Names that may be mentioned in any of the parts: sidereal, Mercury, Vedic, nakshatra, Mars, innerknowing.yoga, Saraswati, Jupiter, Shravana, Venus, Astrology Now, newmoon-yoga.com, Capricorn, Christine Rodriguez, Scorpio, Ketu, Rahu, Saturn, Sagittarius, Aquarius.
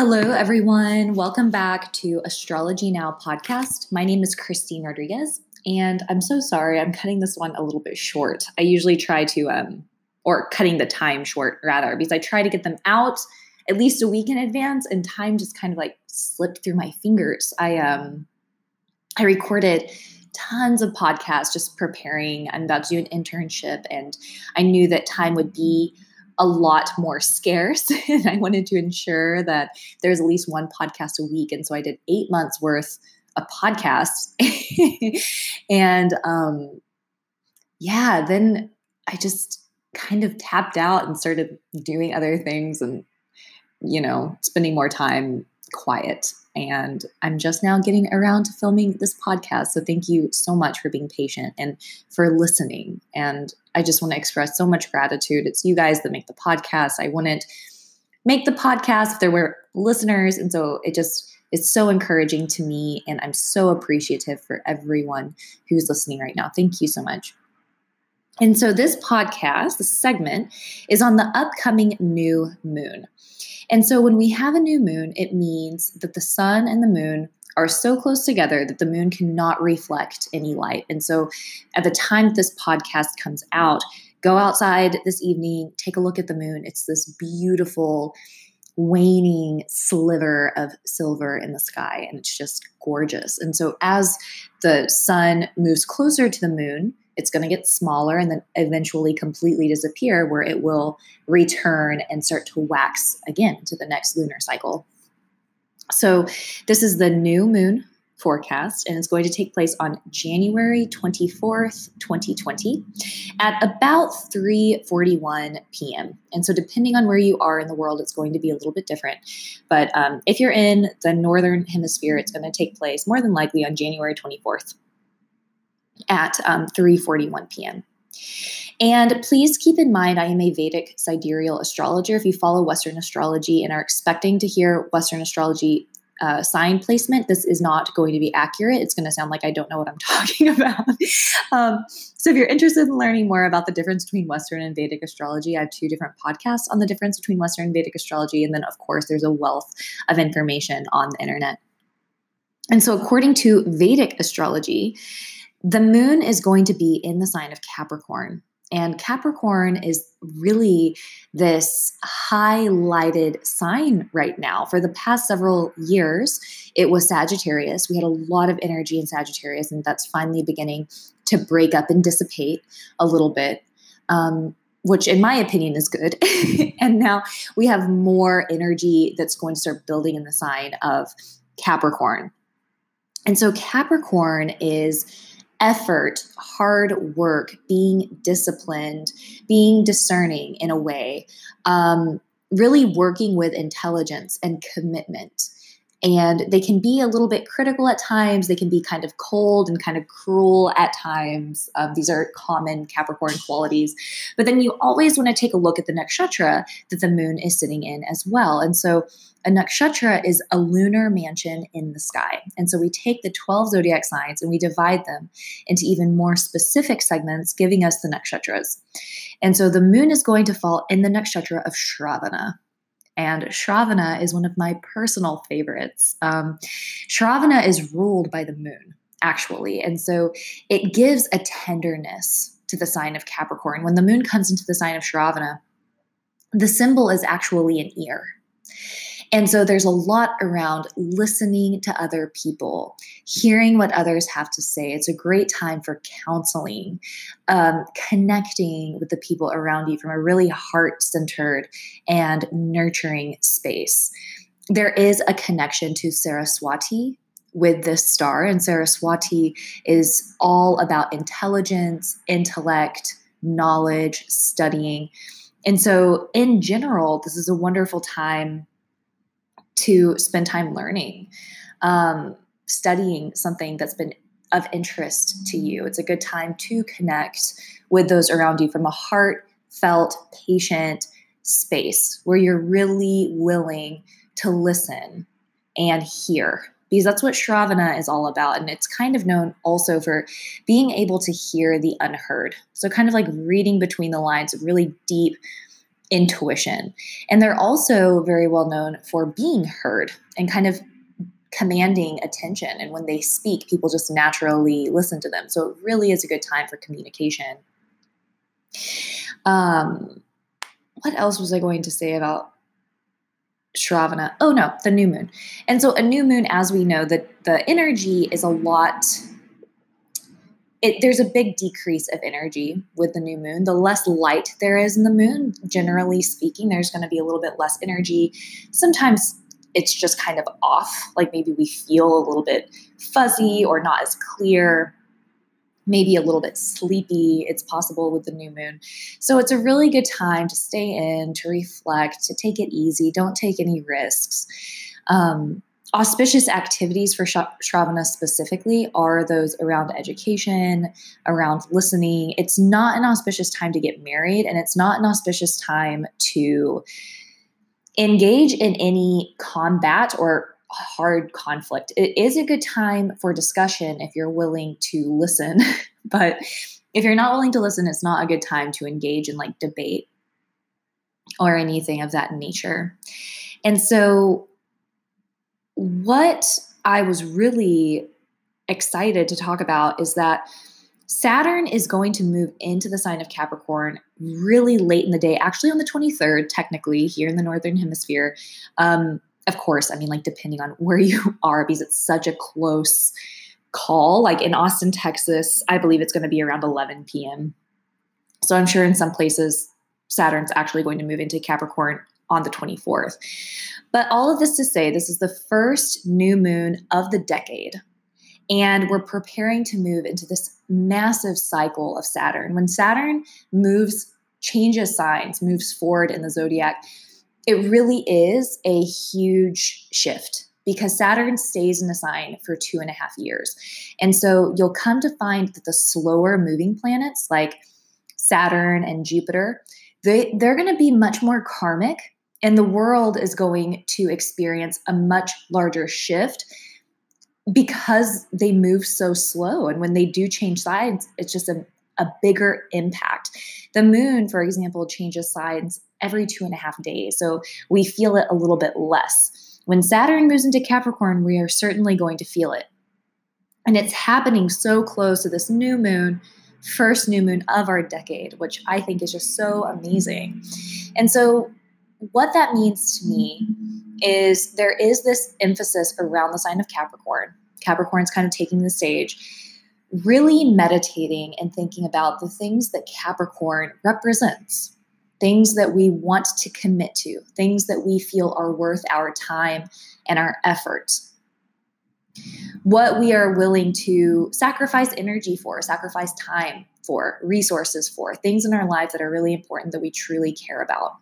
Hello, everyone. Welcome back to Astrology Now podcast. My name is Christine Rodriguez, and I'm so sorry I'm cutting this one a little bit short. I usually try to, or cutting the time short rather, because I try to get them out at least a week in advance, and time just kind of like slipped through my fingers. I recorded tons of podcasts just preparing. I'm about to do an internship, and I knew that time would be a lot more scarce. And I wanted to ensure that there's at least one podcast a week. And so I did 8 months worth of podcasts. And then I just kind of tapped out and started doing other things and, you know, spending more time quiet. And I'm just now getting around to filming this podcast. So thank you so much for being patient and for listening. And I just want to express so much gratitude. It's you guys that make the podcast. I wouldn't make the podcast if there were listeners. And so it's so encouraging to me. And I'm so appreciative for everyone who's listening right now. Thank you so much. And so this podcast, this segment, is on the upcoming new moon. And so when we have a new moon, it means that the sun and the moon are so close together that the moon cannot reflect any light. And so at the time this podcast comes out, go outside this evening, take a look at the moon. It's this beautiful waning sliver of silver in the sky, and it's just gorgeous. And so as the sun moves closer to the moon, it's going to get smaller and then eventually completely disappear, where it will return and start to wax again to the next lunar cycle. So this is the new moon forecast, and it's going to take place on January 24th, 2020 at about 3:41 p.m. And so depending on where you are in the world, it's going to be a little bit different. But if you're in the northern hemisphere, it's going to take place more than likely on January 24th. At 3:41 p.m. And please keep in mind, I am a Vedic sidereal astrologer. If you follow Western astrology and are expecting to hear Western astrology sign placement, this is not going to be accurate. It's going to sound like I don't know what I'm talking about. So if you're interested in learning more about the difference between Western and Vedic astrology, I have two different podcasts on the difference between Western and Vedic astrology. And then, of course, there's a wealth of information on the internet. And so according to Vedic astrology, the moon is going to be in the sign of Capricorn, and Capricorn is really this highlighted sign right now. For the past several years, it was Sagittarius. We had a lot of energy in Sagittarius, and that's finally beginning to break up and dissipate a little bit, which in my opinion is good. And now we have more energy that's going to start building in the sign of Capricorn. And so Capricorn is effort, hard work, being disciplined, being discerning in a way, really working with intelligence and commitment. And they can be a little bit critical at times. They can be kind of cold and kind of cruel at times. These are common Capricorn qualities. But then you always want to take a look at the nakshatra that the moon is sitting in as well. And so a nakshatra is a lunar mansion in the sky. And so we take the 12 zodiac signs and we divide them into even more specific segments, giving us the nakshatras. And so the moon is going to fall in the nakshatra of Shravana. And Shravana is one of my personal favorites. Shravana is ruled by the moon, actually. And so it gives a tenderness to the sign of Capricorn. When the moon comes into the sign of Shravana, the symbol is actually an ear. And so there's a lot around listening to other people, hearing what others have to say. It's a great time for counseling, connecting with the people around you from a really heart-centered and nurturing space. There is a connection to Saraswati with this star, and Saraswati is all about intelligence, intellect, knowledge, studying. And so in general, this is a wonderful time to spend time learning, studying something that's been of interest to you. It's a good time to connect with those around you from a heartfelt, patient space where you're really willing to listen and hear, because that's what Shravana is all about. And it's kind of known also for being able to hear the unheard. So kind of like reading between the lines of really deep intuition. And they're also very well known for being heard and kind of commanding attention. And when they speak, people just naturally listen to them. So it really is a good time for communication. What else was I going to say about Shravana? Oh no, the new moon. And so a new moon, as we know, that the energy is a lot, there's a big decrease of energy with the new moon. The less light there is in the moon, generally speaking, there's going to be a little bit less energy. Sometimes it's just kind of off. Like maybe we feel a little bit fuzzy or not as clear, maybe a little bit sleepy. It's possible with the new moon. So it's a really good time to stay in, to reflect, to take it easy. Don't take any risks. Auspicious activities for Shravana specifically are those around education, around listening. It's not an auspicious time to get married, and it's not an auspicious time to engage in any combat or hard conflict. It is a good time for discussion if you're willing to listen, but if you're not willing to listen, it's not a good time to engage in like debate or anything of that nature. And so what I was really excited to talk about is that Saturn is going to move into the sign of Capricorn really late in the day, actually on the 23rd, technically here in the Northern Hemisphere. Of course, I mean, like depending on where you are, because it's such a close call, like in Austin, Texas, I believe it's going to be around 11 p.m. So I'm sure in some places, Saturn's actually going to move into Capricorn on the 24th. But all of this to say, this is the first new moon of the decade. And we're preparing to move into this massive cycle of Saturn. When Saturn moves, changes signs, moves forward in the zodiac, it really is a huge shift because Saturn stays in a sign for 2.5 years. And so you'll come to find that the slower moving planets like Saturn and Jupiter, they're going to be much more karmic, and the world is going to experience a much larger shift because they move so slow. And when they do change signs, it's just a bigger impact. The moon, for example, changes signs every 2.5 days. So we feel it a little bit less. When Saturn moves into Capricorn, we are certainly going to feel it. And it's happening so close to this new moon, first new moon of our decade, which I think is just so amazing. And so what that means to me is there is this emphasis around the sign of Capricorn. Capricorn's kind of taking the stage, really meditating and thinking about the things that Capricorn represents, things that we want to commit to, things that we feel are worth our time and our effort, what we are willing to sacrifice energy for, sacrifice time for, resources for, things in our life that are really important that we truly care about.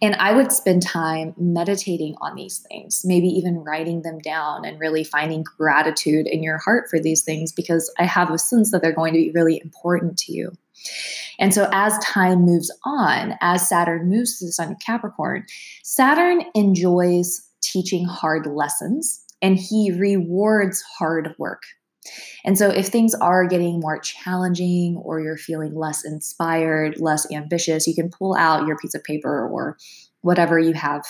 And I would spend time meditating on these things, maybe even writing them down and really finding gratitude in your heart for these things, because I have a sense that they're going to be really important to you. And so as time moves on, as Saturn moves to the sign of Capricorn, Saturn enjoys teaching hard lessons and he rewards hard work. And so if things are getting more challenging or you're feeling less inspired, less ambitious, you can pull out your piece of paper or whatever you have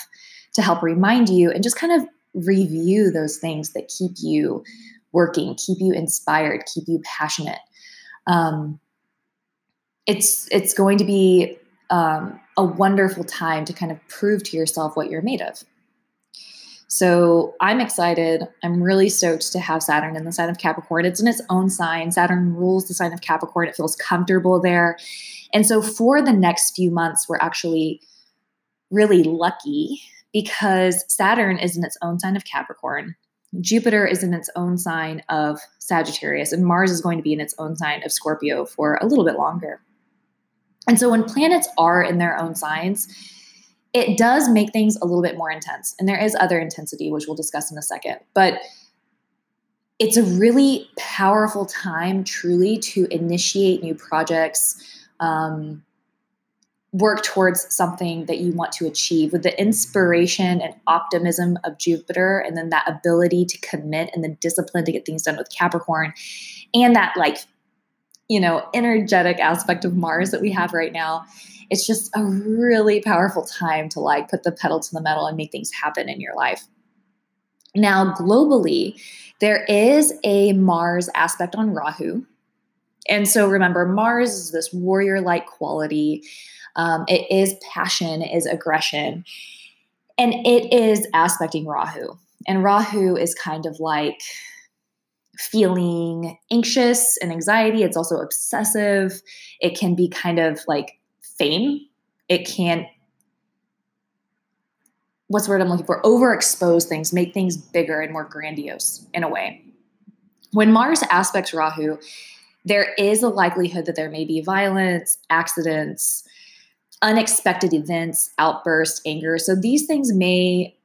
to help remind you and just kind of review those things that keep you working, keep you inspired, keep you passionate. It's going to be a wonderful time to kind of prove to yourself what you're made of. So I'm excited. I'm really stoked to have Saturn in the sign of Capricorn. It's in its own sign. Saturn rules the sign of Capricorn. It feels comfortable there. And so for the next few months, we're actually really lucky because Saturn is in its own sign of Capricorn. Jupiter is in its own sign of Sagittarius, and Mars is going to be in its own sign of Scorpio for a little bit longer. And so when planets are in their own signs, it does make things a little bit more intense. And there is other intensity, which we'll discuss in a second. But it's a really powerful time, truly, to initiate new projects, work towards something that you want to achieve with the inspiration and optimism of Jupiter, and then that ability to commit and the discipline to get things done with Capricorn, and that like you know, energetic aspect of Mars that we have right now, it's just a really powerful time to like put the pedal to the metal and make things happen in your life. Now, globally, there is a Mars aspect on Rahu. And so remember, Mars is this warrior-like quality. It is passion, it is aggression, and it is aspecting Rahu. And Rahu is kind of like feeling anxious and anxiety. It's also obsessive. It can be kind of like fame. It can, what's the word I'm looking for? Overexpose things, make things bigger and more grandiose in a way. When Mars aspects Rahu, there is a likelihood that there may be violence, accidents, unexpected events, outbursts, anger. So these things may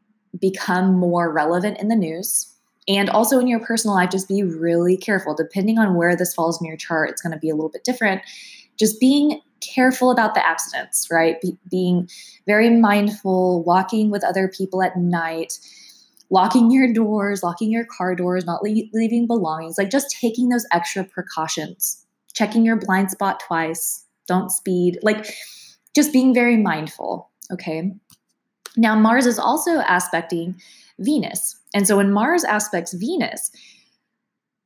become more relevant in the news. And also in your personal life, just be really careful. Depending on where this falls in your chart, it's going to be a little bit different. Just being careful about the accidents, right? Being very mindful, walking with other people at night, locking your doors, locking your car doors, not leaving belongings, like just taking those extra precautions, checking your blind spot twice, don't speed, like just being very mindful, okay? Now, Mars is also aspecting Venus. And so when Mars aspects Venus,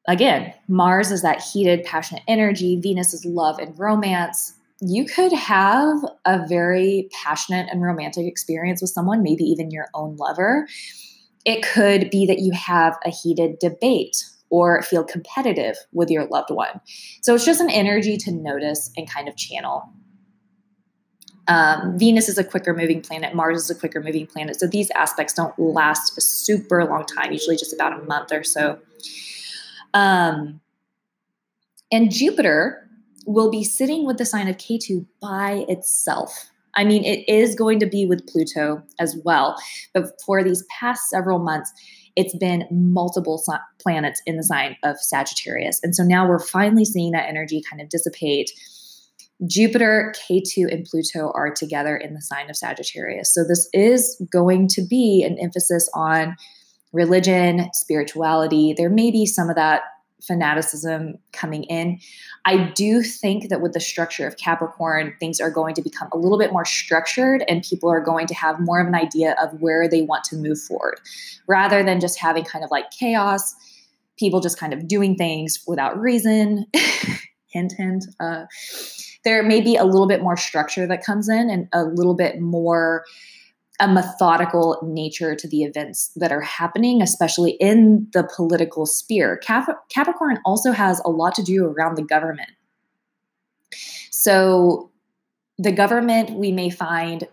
again, Mars is that heated, passionate energy. Venus is love and romance. You could have a very passionate and romantic experience with someone, maybe even your own lover. It could be that you have a heated debate or feel competitive with your loved one. So it's just an energy to notice and kind of channel. Venus is a quicker moving planet. Mars is a quicker moving planet. So these aspects don't last a super long time, usually just about a month or so. And Jupiter will be sitting with the sign of Ketu by itself. I mean, it is going to be with Pluto as well. But for these past several months, it's been multiple planets in the sign of Sagittarius. And so now we're finally seeing that energy kind of dissipate. Jupiter, Ketu, and Pluto are together in the sign of Sagittarius. So this is going to be an emphasis on religion, spirituality. There may be some of that fanaticism coming in. I do think that with the structure of Capricorn, things are going to become a little bit more structured and people are going to have more of an idea of where they want to move forward rather than just having kind of like chaos, people just kind of doing things without reason. Hint, hint. There may be a little bit more structure that comes in and a little bit more a methodical nature to the events that are happening, especially in the political sphere. Capricorn also has a lot to do around the government. So the government, we may find,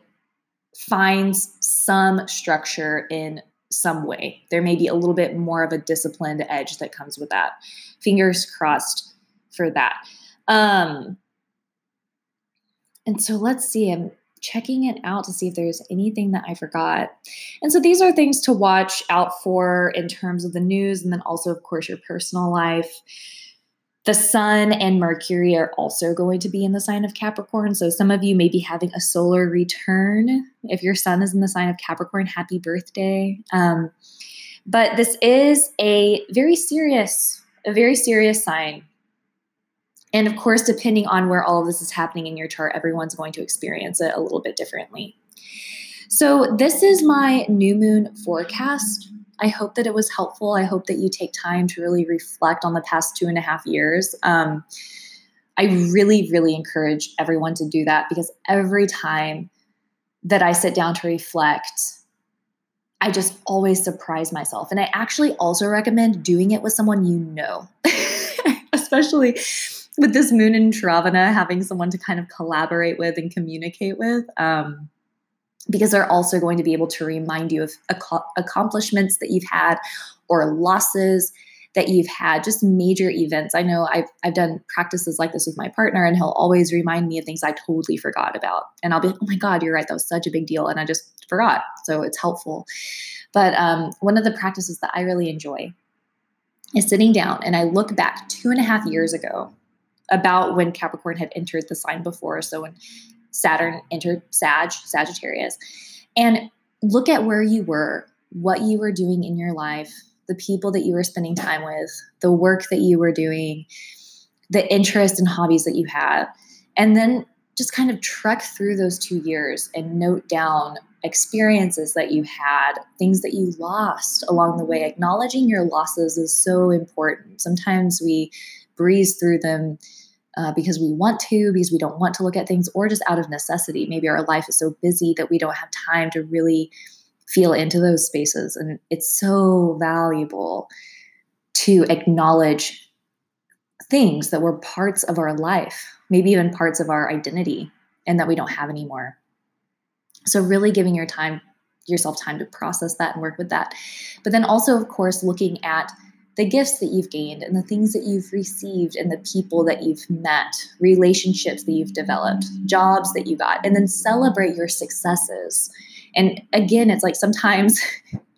finds some structure in some way. There may be a little bit more of a disciplined edge that comes with that. Fingers crossed for that. And so let's see. I'm checking it out to see if there's anything that I forgot. And so these are things to watch out for in terms of the news. And then also, of course, your personal life. The sun and Mercury are also going to be in the sign of Capricorn. So some of you may be having a solar return. If your sun is in the sign of Capricorn, happy birthday. But this is a very serious sign. And of course, depending on where all of this is happening in your chart, everyone's going to experience it a little bit differently. So this is my new moon forecast. I hope that it was helpful. I hope that you take time to really reflect on the past 2.5 years. I really, really encourage everyone to do that because every time that I sit down to reflect, I just always surprise myself. And I actually also recommend doing it with someone you know, especially with this moon in Shravana, having someone to kind of collaborate with and communicate with, because they're also going to be able to remind you of accomplishments that you've had or losses that you've had, just major events. I know I've done practices like this with my partner, and he'll always remind me of things I totally forgot about. And I'll be like, oh my God, you're right. That was such a big deal. And I just forgot. So it's helpful. But one of the practices that I really enjoy is sitting down and I look back 2.5 years ago, about when Capricorn had entered the sign before. So when Saturn entered Sagittarius, and look at where you were, what you were doing in your life, the people that you were spending time with, the work that you were doing, the interests and hobbies that you have, and then just kind of trek through those 2 years and note down experiences that you had, things that you lost along the way. Acknowledging your losses is so important. Sometimes we breeze through them because we want to, because we don't want to look at things, or just out of necessity. Maybe our life is so busy that we don't have time to really feel into those spaces. And it's so valuable to acknowledge things that were parts of our life, maybe even parts of our identity, and that we don't have anymore. So really giving yourself time to process that and work with that. But then also, of course, looking at the gifts that you've gained and the things that you've received and the people that you've met, relationships that you've developed, jobs that you got, and then celebrate your successes. And again, it's like sometimes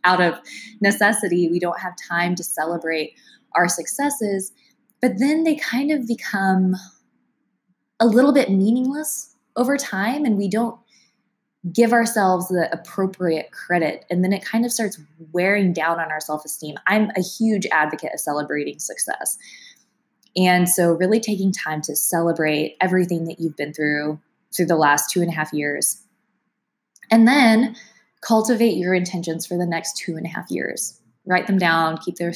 out of necessity, we don't have time to celebrate our successes, but then they kind of become a little bit meaningless over time, and we don't give ourselves the appropriate credit. And then it kind of starts wearing down on our self-esteem. I'm a huge advocate of celebrating success. And so really taking time to celebrate everything that you've been through the last 2.5 years. And then cultivate your intentions for the next 2.5 years. Write them down, keep them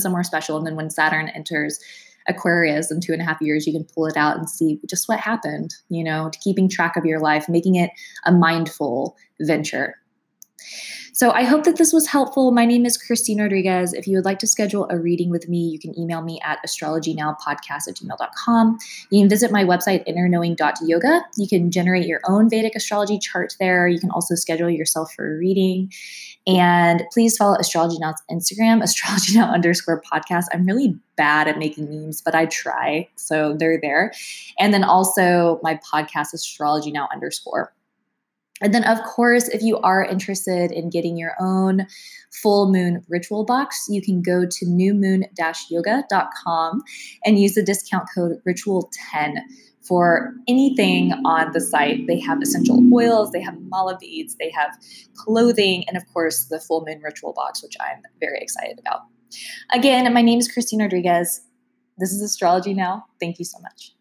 somewhere special. And then when Saturn enters Aquarius in 2.5 years, you can pull it out and see just what happened, to keeping track of your life, making it a mindful venture. So I hope that this was helpful. My name is Christine Rodriguez. If you would like to schedule a reading with me, you can email me at astrologynowpodcast@gmail.com. You can visit my website, innerknowing.yoga. You can generate your own Vedic astrology chart there. You can also schedule yourself for a reading. And please follow Astrology Now's Instagram, astrologynow_podcast. I'm really bad at making memes, but I try. So they're there. And then also my podcast, astrologynow_. And then, of course, if you are interested in getting your own full moon ritual box, you can go to newmoon-yoga.com and use the discount code RITUAL10 for anything on the site. They have essential oils, they have mala beads, they have clothing, and, of course, the full moon ritual box, which I'm very excited about. Again, my name is Christine Rodriguez. This is Astrology Now. Thank you so much.